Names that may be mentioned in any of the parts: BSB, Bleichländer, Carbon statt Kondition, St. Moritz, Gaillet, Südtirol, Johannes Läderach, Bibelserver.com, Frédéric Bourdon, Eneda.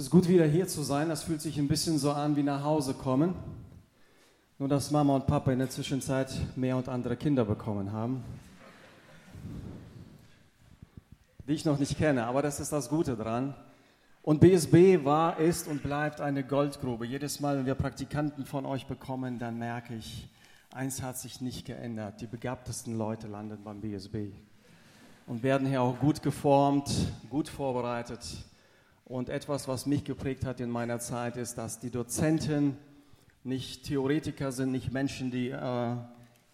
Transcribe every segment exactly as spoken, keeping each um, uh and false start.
Es ist gut, wieder hier zu sein. Das fühlt sich ein bisschen so an wie nach Hause kommen. Nur, dass Mama und Papa in der Zwischenzeit mehr und andere Kinder bekommen haben. Die ich noch nicht kenne, aber das ist das Gute dran. Und B S B war, ist und bleibt eine Goldgrube. Jedes Mal, wenn wir Praktikanten von euch bekommen, dann merke ich, eins hat sich nicht geändert. Die begabtesten Leute landen beim B S B und werden hier auch gut geformt, gut vorbereitet. Und etwas, was mich geprägt hat in meiner Zeit, ist, dass die Dozenten nicht Theoretiker sind, nicht Menschen, die äh,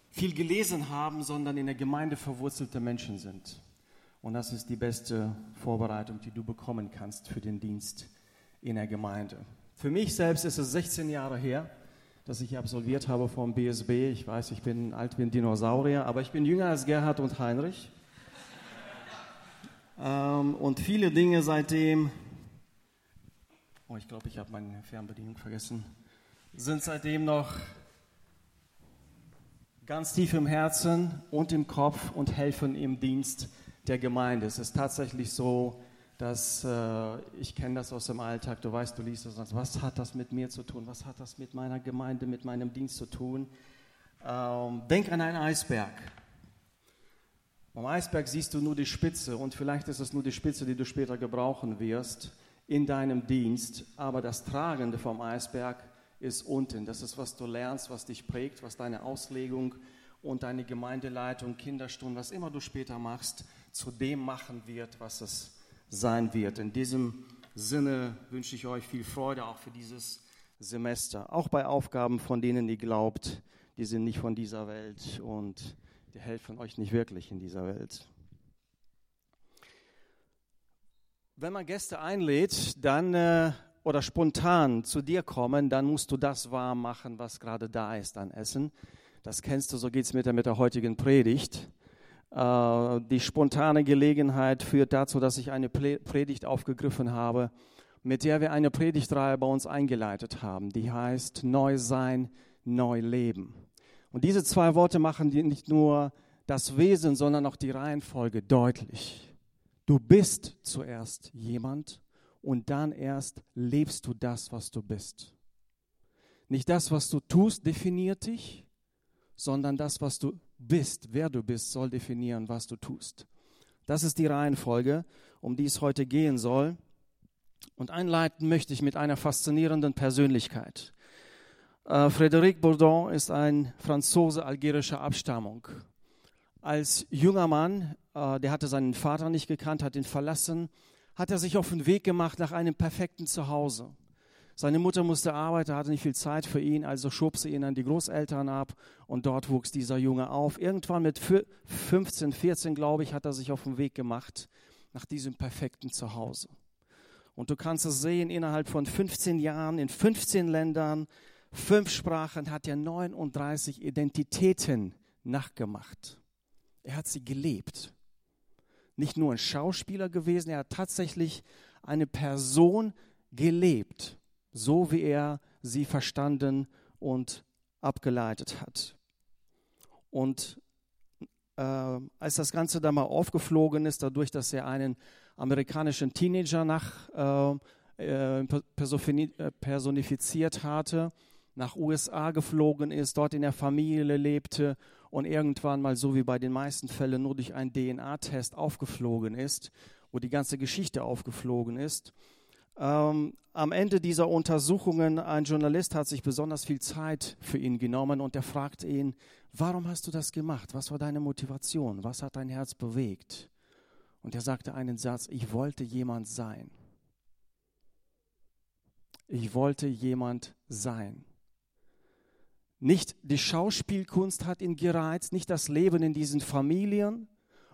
viel gelesen haben, sondern in der Gemeinde verwurzelte Menschen sind. Und das ist die beste Vorbereitung, die du bekommen kannst für den Dienst in der Gemeinde. Für mich selbst ist es sechzehn Jahre her, dass ich absolviert habe vom B S B. Ich weiß, ich bin alt wie ein Dinosaurier, aber ich bin jünger als Gerhard und Heinrich. ähm, und viele Dinge seitdem, oh, ich glaube, ich habe meine Fernbedienung vergessen, sind seitdem noch ganz tief im Herzen und im Kopf und helfen im Dienst der Gemeinde. Es ist tatsächlich so, dass, äh, ich kenne das aus dem Alltag, du weißt, du liest das, was hat das mit mir zu tun, was hat das mit meiner Gemeinde, mit meinem Dienst zu tun? Ähm, denk an einen Eisberg. Am Eisberg siehst du nur die Spitze und vielleicht ist es nur die Spitze, die du später gebrauchen wirst in deinem Dienst, aber das Tragende vom Eisberg ist unten. Das ist, was du lernst, was dich prägt, was deine Auslegung und deine Gemeindeleitung, Kinderstunden, was immer du später machst, zu dem machen wird, was es sein wird. In diesem Sinne wünsche ich euch viel Freude auch für dieses Semester. Auch bei Aufgaben, von denen ihr glaubt, die sind nicht von dieser Welt und die helfen euch nicht wirklich in dieser Welt. Wenn man Gäste einlädt, dann äh, oder spontan zu dir kommen, dann musst du das wahr machen, was gerade da ist an Essen. Das kennst du, so geht es mit der, mit der heutigen Predigt. Die spontane Gelegenheit führt dazu, dass ich eine Predigt aufgegriffen habe, mit der wir eine Predigtreihe bei uns eingeleitet haben. Die heißt Neu sein, neu leben. Und diese zwei Worte machen nicht nur das Wesen, sondern auch die Reihenfolge deutlich. Du bist zuerst jemand und dann erst lebst du das, was du bist. Nicht das, was du tust, definiert dich, sondern das, was du bist, wer du bist, soll definieren, was du tust. Das ist die Reihenfolge, um die es heute gehen soll. Und einleiten möchte ich mit einer faszinierenden Persönlichkeit. Äh, Frédéric Bourdon ist ein Franzose algerischer Abstammung. Als junger Mann, äh, der hatte seinen Vater nicht gekannt, hat ihn verlassen, hat er sich auf den Weg gemacht nach einem perfekten Zuhause. Seine Mutter musste arbeiten, hatte nicht viel Zeit für ihn, also schob sie ihn an die Großeltern ab und dort wuchs dieser Junge auf. Irgendwann mit fünfzehn, vierzehn, glaube ich, hat er sich auf den Weg gemacht nach diesem perfekten Zuhause. Und du kannst es sehen, innerhalb von fünfzehn Jahren, in fünfzehn Ländern, fünf Sprachen hat er neununddreißig Identitäten nachgemacht. Er hat sie gelebt. Nicht nur ein Schauspieler gewesen, er hat tatsächlich eine Person gelebt, so wie er sie verstanden und abgeleitet hat. Und äh, als das Ganze dann mal aufgeflogen ist, dadurch, dass er einen amerikanischen Teenager nach, äh, personifiziert hatte, nach U S A geflogen ist, dort in der Familie lebte und irgendwann mal, so wie bei den meisten Fällen, nur durch einen D N A-Test aufgeflogen ist, wo die ganze Geschichte aufgeflogen ist. Ähm, am Ende dieser Untersuchungen, ein Journalist hat sich besonders viel Zeit für ihn genommen und er fragt ihn, warum hast du das gemacht? Was war deine Motivation? Was hat dein Herz bewegt? Und er sagte einen Satz, ich wollte jemand sein. Ich wollte jemand sein. Nicht die Schauspielkunst hat ihn gereizt, nicht das Leben in diesen Familien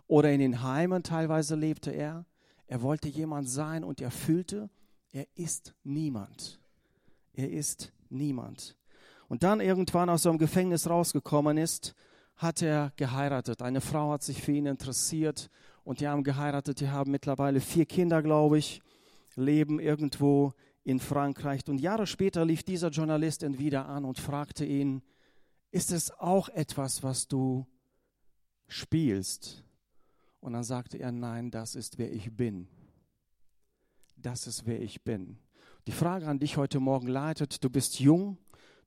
oder in den Heimen, teilweise lebte er. Er wollte jemand sein und er fühlte, er ist niemand. Er ist niemand. Und dann irgendwann aus seinem Gefängnis rausgekommen ist, hat er geheiratet. Eine Frau hat sich für ihn interessiert und die haben geheiratet. Die haben mittlerweile vier Kinder, glaube ich, leben irgendwo in Frankreich. Und Jahre später lief dieser Journalist ihn wieder an und fragte ihn, ist es auch etwas, was du spielst? Und dann sagte er, nein, das ist, wer ich bin. Das ist, wer ich bin. Die Frage an dich heute Morgen lautet: Du bist jung,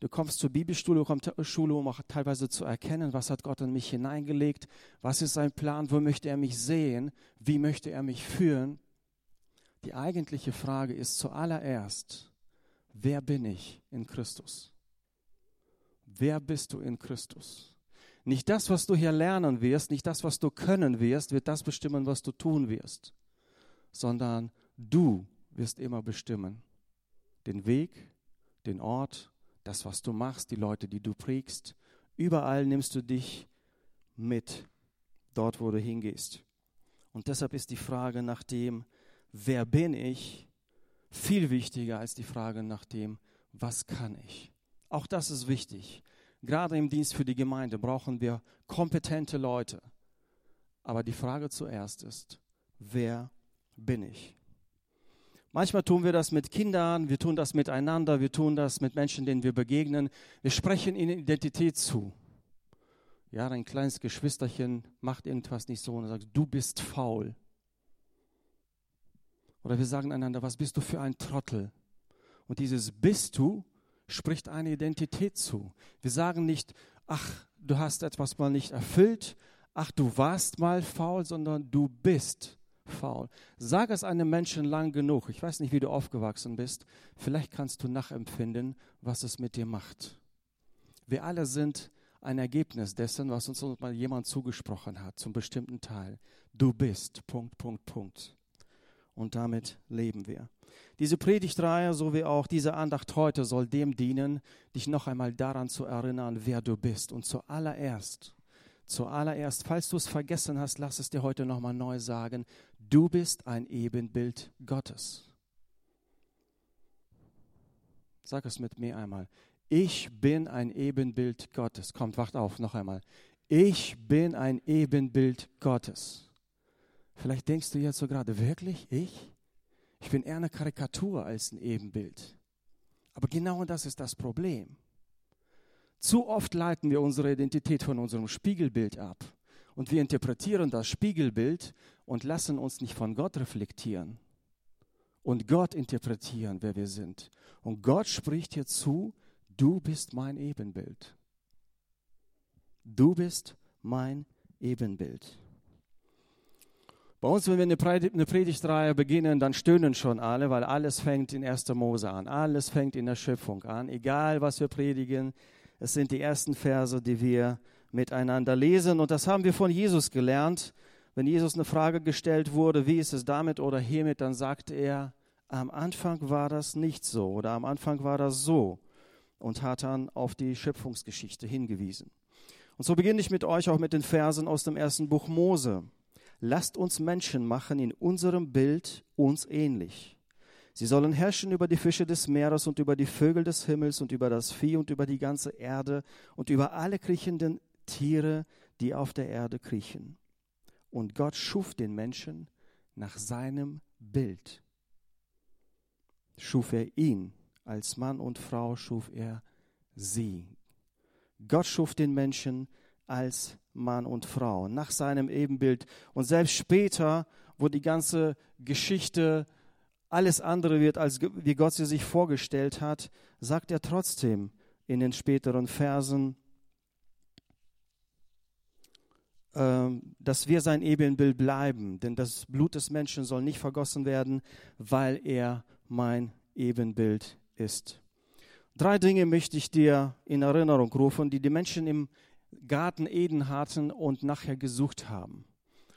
du kommst zur Bibelschule, Schule, um auch teilweise zu erkennen, was hat Gott in mich hineingelegt, was ist sein Plan, wo möchte er mich sehen, wie möchte er mich führen. Die eigentliche Frage ist zuallererst: Wer bin ich in Christus? Wer bist du in Christus? Nicht das, was du hier lernen wirst, nicht das, was du können wirst, wird das bestimmen, was du tun wirst, sondern du wirst immer bestimmen. Den Weg, den Ort, das, was du machst, die Leute, die du prägst, überall nimmst du dich mit, dort, wo du hingehst. Und deshalb ist die Frage nach dem, wer bin ich, viel wichtiger als die Frage nach dem, was kann ich. Auch das ist wichtig. Gerade im Dienst für die Gemeinde brauchen wir kompetente Leute. Aber die Frage zuerst ist, wer bin ich? Manchmal tun wir das mit Kindern, wir tun das miteinander, wir tun das mit Menschen, denen wir begegnen. Wir sprechen ihnen Identität zu. Ja, dein kleines Geschwisterchen macht irgendwas nicht so und sagt, du bist faul. Oder wir sagen einander, was bist du für ein Trottel? Und dieses bist du spricht eine Identität zu. Wir sagen nicht, ach, du hast etwas mal nicht erfüllt, ach, du warst mal faul, sondern du bist faul. Sag es einem Menschen lang genug. Ich weiß nicht, wie du aufgewachsen bist. Vielleicht kannst du nachempfinden, was es mit dir macht. Wir alle sind ein Ergebnis dessen, was uns mal jemand zugesprochen hat, zum bestimmten Teil. Du bist, Punkt, Punkt, Punkt. Und damit leben wir. Diese Predigtreihe, so wie auch diese Andacht heute, soll dem dienen, dich noch einmal daran zu erinnern, wer du bist. Und zuallererst, zuallererst, falls du es vergessen hast, lass es dir heute nochmal neu sagen, du bist ein Ebenbild Gottes. Sag es mit mir einmal. Ich bin ein Ebenbild Gottes. Kommt, wacht auf, noch einmal. Ich bin ein Ebenbild Gottes. Vielleicht denkst du jetzt so gerade, wirklich, ich? Ich bin eher eine Karikatur als ein Ebenbild. Aber genau das ist das Problem. Zu oft leiten wir unsere Identität von unserem Spiegelbild ab. Und wir interpretieren das Spiegelbild und lassen uns nicht von Gott reflektieren. Und Gott interpretieren, wer wir sind. Und Gott spricht hier zu, du bist mein Ebenbild. Du bist mein Ebenbild. Bei uns, wenn wir eine Predigtreihe beginnen, dann stöhnen schon alle, weil alles fängt in erster Mose an, alles fängt in der Schöpfung an, egal was wir predigen, es sind die ersten Verse, die wir miteinander lesen und das haben wir von Jesus gelernt. Wenn Jesus eine Frage gestellt wurde, wie ist es damit oder hiermit, dann sagt er, am Anfang war das nicht so oder am Anfang war das so und hat dann auf die Schöpfungsgeschichte hingewiesen. Und so beginne ich mit euch auch mit den Versen aus dem ersten Buch Mose. Lasst uns Menschen machen in unserem Bild uns ähnlich. Sie sollen herrschen über die Fische des Meeres und über die Vögel des Himmels und über das Vieh und über die ganze Erde und über alle kriechenden Tiere, die auf der Erde kriechen. Und Gott schuf den Menschen nach seinem Bild. Schuf er ihn, als Mann und Frau schuf er sie. Gott schuf den Menschen als Mann und Frau, nach seinem Ebenbild. Und selbst später, wo die ganze Geschichte alles andere wird, als wie Gott sie sich vorgestellt hat, sagt er trotzdem in den späteren Versen, ähm, dass wir sein Ebenbild bleiben. Denn das Blut des Menschen soll nicht vergossen werden, weil er mein Ebenbild ist. Drei Dinge möchte ich dir in Erinnerung rufen, die die Menschen im Garten Eden hatten und nachher gesucht haben.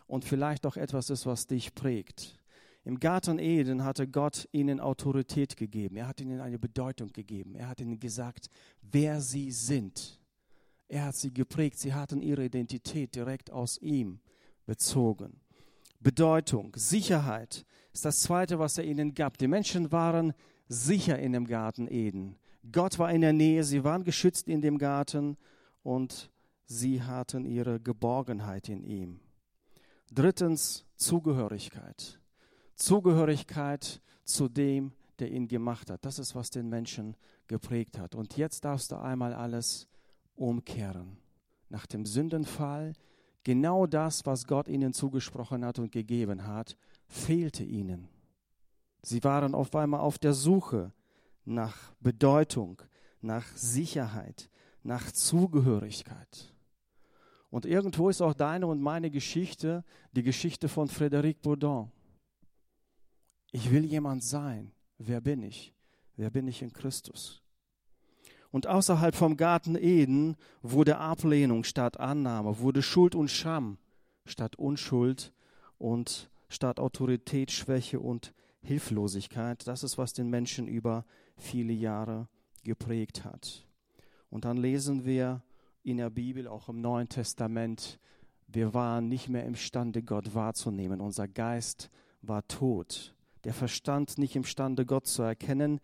Und vielleicht auch etwas ist, was dich prägt. Im Garten Eden hatte Gott ihnen Autorität gegeben. Er hat ihnen eine Bedeutung gegeben. Er hat ihnen gesagt, wer sie sind. Er hat sie geprägt. Sie hatten ihre Identität direkt aus ihm bezogen. Bedeutung, Sicherheit ist das Zweite, was er ihnen gab. Die Menschen waren sicher in dem Garten Eden. Gott war in der Nähe. Sie waren geschützt in dem Garten und sie hatten ihre Geborgenheit in ihm. Drittens, Zugehörigkeit. Zugehörigkeit zu dem, der ihn gemacht hat. Das ist, was den Menschen geprägt hat. Und jetzt darfst du einmal alles umkehren. Nach dem Sündenfall, genau das, was Gott ihnen zugesprochen hat und gegeben hat, fehlte ihnen. Sie waren auf einmal auf der Suche nach Bedeutung, nach Sicherheit, nach Zugehörigkeit. Und irgendwo ist auch deine und meine Geschichte, die Geschichte von Frédéric Bourdon. Ich will jemand sein. Wer bin ich? Wer bin ich in Christus? Und außerhalb vom Garten Eden wurde Ablehnung statt Annahme, wurde Schuld und Scham statt Unschuld und statt Autorität, Schwäche und Hilflosigkeit. Das ist, was den Menschen über viele Jahre geprägt hat. Und dann lesen wir in der Bibel, auch im Neuen Testament, wir waren nicht mehr imstande, Gott wahrzunehmen. Unser Geist war tot. Der Verstand nicht imstande, Gott zu erkennen.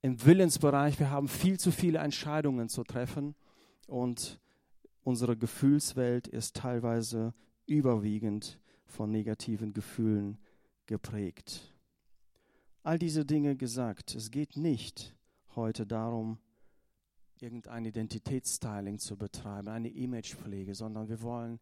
Im Willensbereich, wir haben viel zu viele Entscheidungen zu treffen und unsere Gefühlswelt ist teilweise überwiegend von negativen Gefühlen geprägt. All diese Dinge gesagt, es geht nicht heute darum, irgendein Identitätsstyling zu betreiben, eine Imagepflege, sondern wir wollen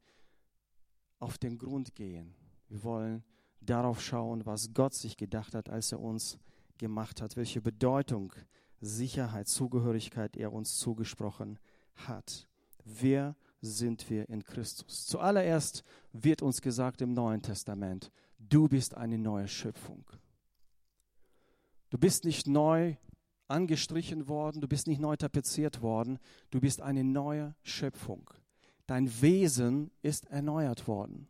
auf den Grund gehen. Wir wollen darauf schauen, was Gott sich gedacht hat, als er uns gemacht hat, welche Bedeutung, Sicherheit, Zugehörigkeit er uns zugesprochen hat. Wer sind wir in Christus? Zuallererst wird uns gesagt im Neuen Testament, du bist eine neue Schöpfung. Du bist nicht neu angestrichen worden, du bist nicht neu tapeziert worden, du bist eine neue Schöpfung. Dein Wesen ist erneuert worden.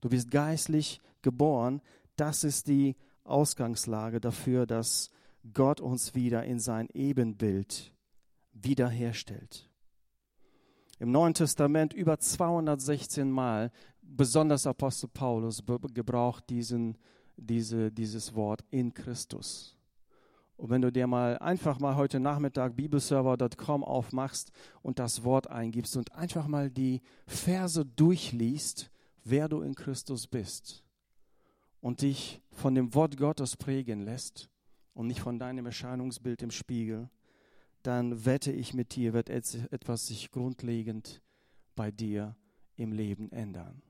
Du bist geistlich geboren. Das ist die Ausgangslage dafür, dass Gott uns wieder in sein Ebenbild wiederherstellt. Im Neuen Testament über zweihundertsechzehn Mal, besonders Apostel Paulus gebraucht diesen, diese, dieses Wort in Christus. Und wenn du dir mal einfach mal heute Nachmittag Bibelserver Punkt com aufmachst und das Wort eingibst und einfach mal die Verse durchliest, wer du in Christus bist und dich von dem Wort Gottes prägen lässt und nicht von deinem Erscheinungsbild im Spiegel, dann wette ich mit dir, wird etwas sich grundlegend bei dir im Leben ändern.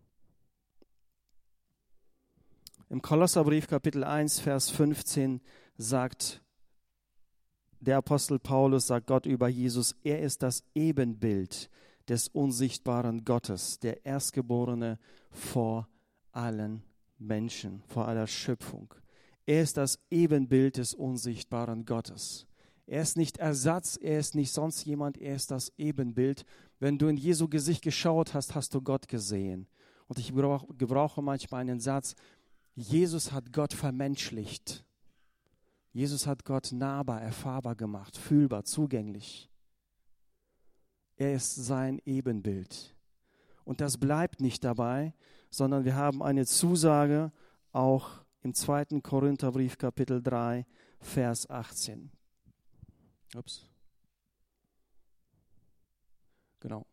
Im Kolosserbrief Kapitel eins, Vers fünfzehn sagt der Apostel Paulus, sagt Gott über Jesus, er ist das Ebenbild des unsichtbaren Gottes, der Erstgeborene vor allen Menschen, vor aller Schöpfung. Er ist das Ebenbild des unsichtbaren Gottes. Er ist nicht Ersatz, er ist nicht sonst jemand, er ist das Ebenbild. Wenn du in Jesu Gesicht geschaut hast, hast du Gott gesehen. Und ich gebrauche manchmal einen Satz, Jesus hat Gott vermenschlicht. Jesus hat Gott nahbar, erfahrbar gemacht, fühlbar, zugänglich. Er ist sein Ebenbild. Und das bleibt nicht dabei, sondern wir haben eine Zusage auch im zweiten Korintherbrief, Kapitel drei, Vers achtzehn. Ups. Genau.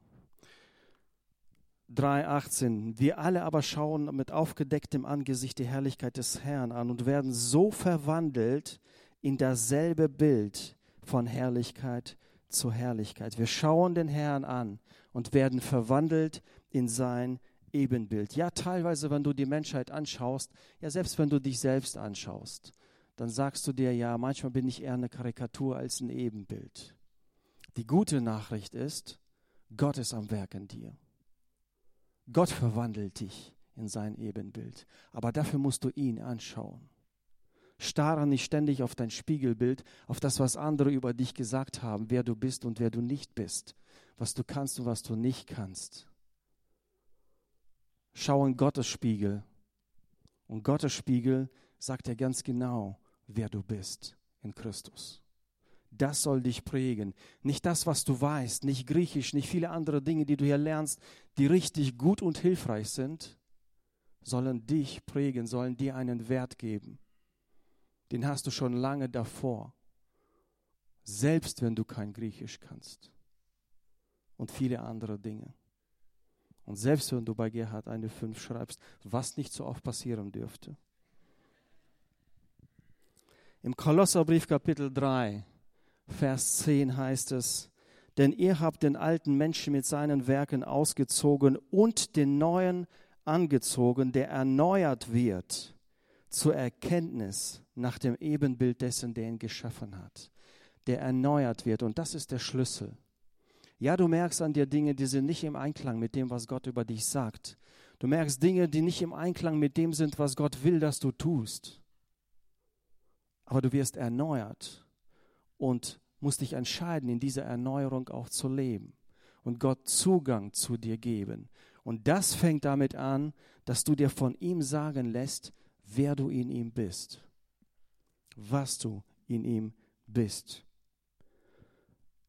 drei achtzehn. Wir alle aber schauen mit aufgedecktem Angesicht die Herrlichkeit des Herrn an und werden so verwandelt in dasselbe Bild von Herrlichkeit zu Herrlichkeit. Wir schauen den Herrn an und werden verwandelt in sein Ebenbild. Ja, teilweise, wenn du die Menschheit anschaust, ja, selbst wenn du dich selbst anschaust, dann sagst du dir, ja, manchmal bin ich eher eine Karikatur als ein Ebenbild. Die gute Nachricht ist, Gott ist am Werk in dir. Gott verwandelt dich in sein Ebenbild. Aber dafür musst du ihn anschauen. Starre nicht ständig auf dein Spiegelbild, auf das, was andere über dich gesagt haben, wer du bist und wer du nicht bist, was du kannst und was du nicht kannst. Schau in Gottes Spiegel. Und Gottes Spiegel sagt dir ganz genau, wer du bist in Christus. Das soll dich prägen. Nicht das, was du weißt, nicht Griechisch, nicht viele andere Dinge, die du hier lernst, die richtig gut und hilfreich sind, sollen dich prägen, sollen dir einen Wert geben. Den hast du schon lange davor, selbst wenn du kein Griechisch kannst und viele andere Dinge. Und selbst wenn du bei Gerhard eine fünf schreibst, was nicht so oft passieren dürfte. Im Kolosserbrief Kapitel drei, Vers zehn heißt es, denn ihr habt den alten Menschen mit seinen Werken ausgezogen und den neuen angezogen, der erneuert wird zur Erkenntnis nach dem Ebenbild dessen, der ihn geschaffen hat, der erneuert wird. Und das ist der Schlüssel. Ja, du merkst an dir Dinge, die sind nicht im Einklang mit dem, was Gott über dich sagt. Du merkst Dinge, die nicht im Einklang mit dem sind, was Gott will, dass du tust. Aber du wirst erneuert und musst dich entscheiden, in dieser Erneuerung auch zu leben und Gott Zugang zu dir geben. Und das fängt damit an, dass du dir von ihm sagen lässt, wer du in ihm bist, was du in ihm bist.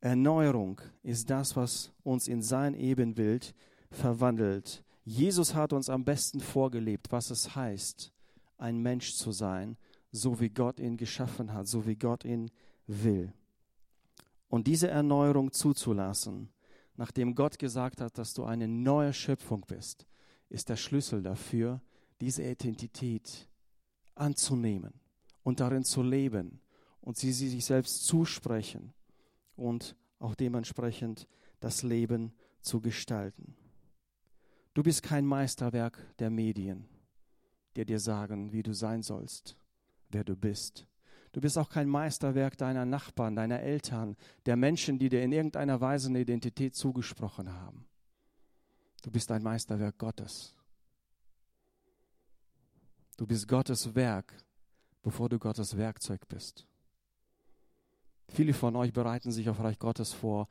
Erneuerung ist das, was uns in sein Ebenbild verwandelt. Jesus hat uns am besten vorgelebt, was es heißt, ein Mensch zu sein, so wie Gott ihn geschaffen hat, so wie Gott ihn will. Und diese Erneuerung zuzulassen, nachdem Gott gesagt hat, dass du eine neue Schöpfung bist, ist der Schlüssel dafür, diese Identität anzunehmen und darin zu leben und sie sich selbst zusprechen und auch dementsprechend das Leben zu gestalten. Du bist kein Meisterwerk der Medien, die dir sagen, wie du sein sollst, wer du bist. Du bist auch kein Meisterwerk deiner Nachbarn, deiner Eltern, der Menschen, die dir in irgendeiner Weise eine Identität zugesprochen haben. Du bist ein Meisterwerk Gottes. Du bist Gottes Werk, bevor du Gottes Werkzeug bist. Viele von euch bereiten sich auf Reich Gottes vor,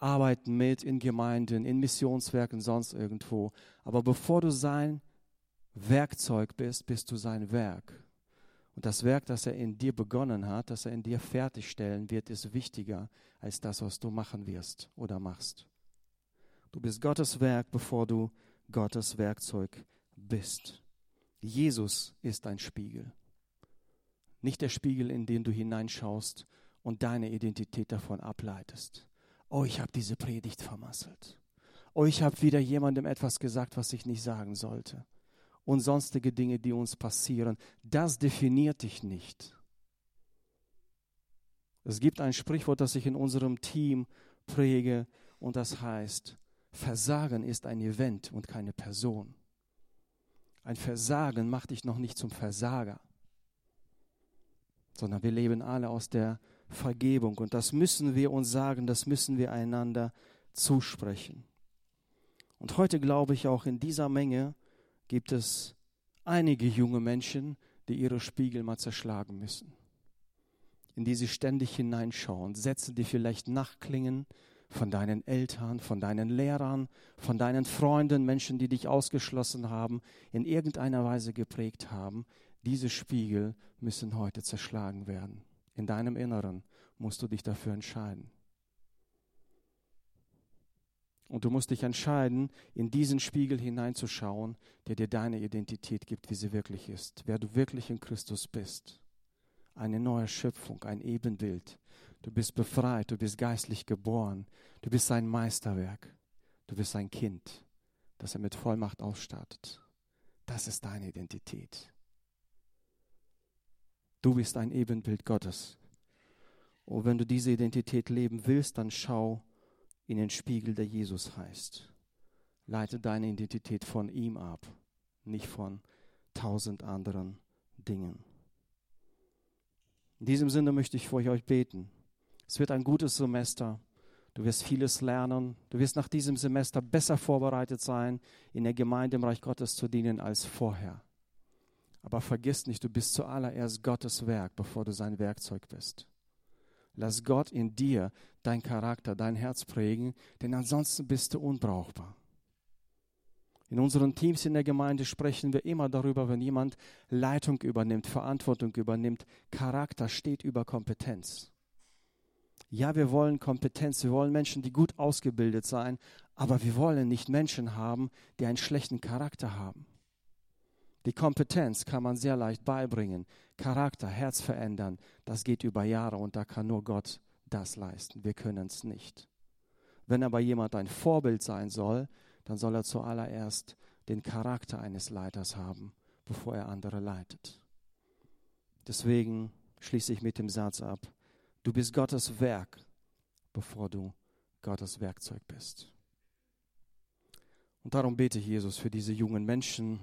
arbeiten mit in Gemeinden, in Missionswerken, sonst irgendwo. Aber bevor du sein Werkzeug bist, bist du sein Werk. Und das Werk, das er in dir begonnen hat, das er in dir fertigstellen wird, ist wichtiger als das, was du machen wirst oder machst. Du bist Gottes Werk, bevor du Gottes Werkzeug bist. Jesus ist ein Spiegel. Nicht der Spiegel, in den du hineinschaust und deine Identität davon ableitest. Oh, ich habe diese Predigt vermasselt. Oh, ich habe wieder jemandem etwas gesagt, was ich nicht sagen sollte. Und sonstige Dinge, die uns passieren. Das definiert dich nicht. Es gibt ein Sprichwort, das ich in unserem Team präge, und das heißt, Versagen ist ein Event und keine Person. Ein Versagen macht dich noch nicht zum Versager, sondern wir leben alle aus der Vergebung. Und das müssen wir uns sagen, das müssen wir einander zusprechen. Und heute glaube ich auch in dieser Menge, gibt es einige junge Menschen, die ihre Spiegel mal zerschlagen müssen, in die sie ständig hineinschauen, Sätze, die vielleicht nachklingen von deinen Eltern, von deinen Lehrern, von deinen Freunden, Menschen, die dich ausgeschlossen haben, in irgendeiner Weise geprägt haben. Diese Spiegel müssen heute zerschlagen werden. In deinem Inneren musst du dich dafür entscheiden. Und du musst dich entscheiden, in diesen Spiegel hineinzuschauen, der dir deine Identität gibt, wie sie wirklich ist. Wer du wirklich in Christus bist. Eine neue Schöpfung, ein Ebenbild. Du bist befreit, du bist geistlich geboren. Du bist sein Meisterwerk. Du bist sein Kind, das er mit Vollmacht ausstattet. Das ist deine Identität. Du bist ein Ebenbild Gottes. Und wenn du diese Identität leben willst, dann schau in den Spiegel, der Jesus heißt. Leite deine Identität von ihm ab, nicht von tausend anderen Dingen. In diesem Sinne möchte ich für euch beten. Es wird ein gutes Semester. Du wirst vieles lernen. Du wirst nach diesem Semester besser vorbereitet sein, in der Gemeinde im Reich Gottes zu dienen als vorher. Aber vergiss nicht, du bist zuallererst Gottes Werk, bevor du sein Werkzeug bist. Lass Gott in dir deinen Charakter, dein Herz prägen, denn ansonsten bist du unbrauchbar. In unseren Teams in der Gemeinde sprechen wir immer darüber, wenn jemand Leitung übernimmt, Verantwortung übernimmt, Charakter steht über Kompetenz. Ja, wir wollen Kompetenz, wir wollen Menschen, die gut ausgebildet sein, aber wir wollen nicht Menschen haben, die einen schlechten Charakter haben. Die Kompetenz kann man sehr leicht beibringen. Charakter, Herz verändern, das geht über Jahre und da kann nur Gott das leisten. Wir können es nicht. Wenn aber jemand ein Vorbild sein soll, dann soll er zuallererst den Charakter eines Leiters haben, bevor er andere leitet. Deswegen schließe ich mit dem Satz ab, du bist Gottes Werk, bevor du Gottes Werkzeug bist. Und darum bete ich, Jesus, für diese jungen Menschen,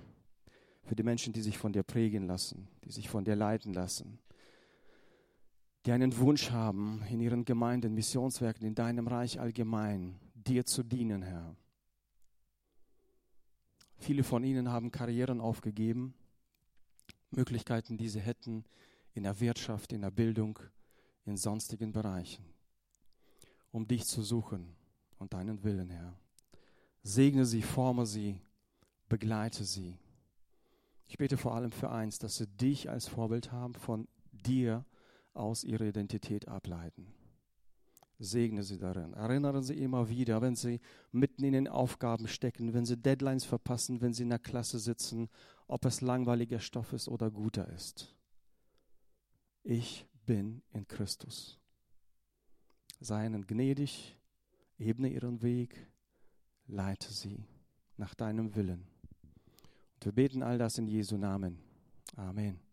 für die Menschen, die sich von dir prägen lassen, die sich von dir leiten lassen, die einen Wunsch haben, in ihren Gemeinden, Missionswerken, in deinem Reich allgemein, dir zu dienen, Herr. Viele von ihnen haben Karrieren aufgegeben, Möglichkeiten, die sie hätten, in der Wirtschaft, in der Bildung, in sonstigen Bereichen, um dich zu suchen und deinen Willen, Herr. Segne sie, forme sie, begleite sie. Ich bete vor allem für eins, dass sie dich als Vorbild haben, von dir aus ihre Identität ableiten. Segne sie darin. Erinnere sie immer wieder, wenn sie mitten in den Aufgaben stecken, wenn sie Deadlines verpassen, wenn sie in der Klasse sitzen, ob es langweiliger Stoff ist oder guter ist. Ich bin in Christus. Sei ihnen gnädig, ebne ihren Weg, leite sie nach deinem Willen. Und wir beten all das in Jesu Namen. Amen.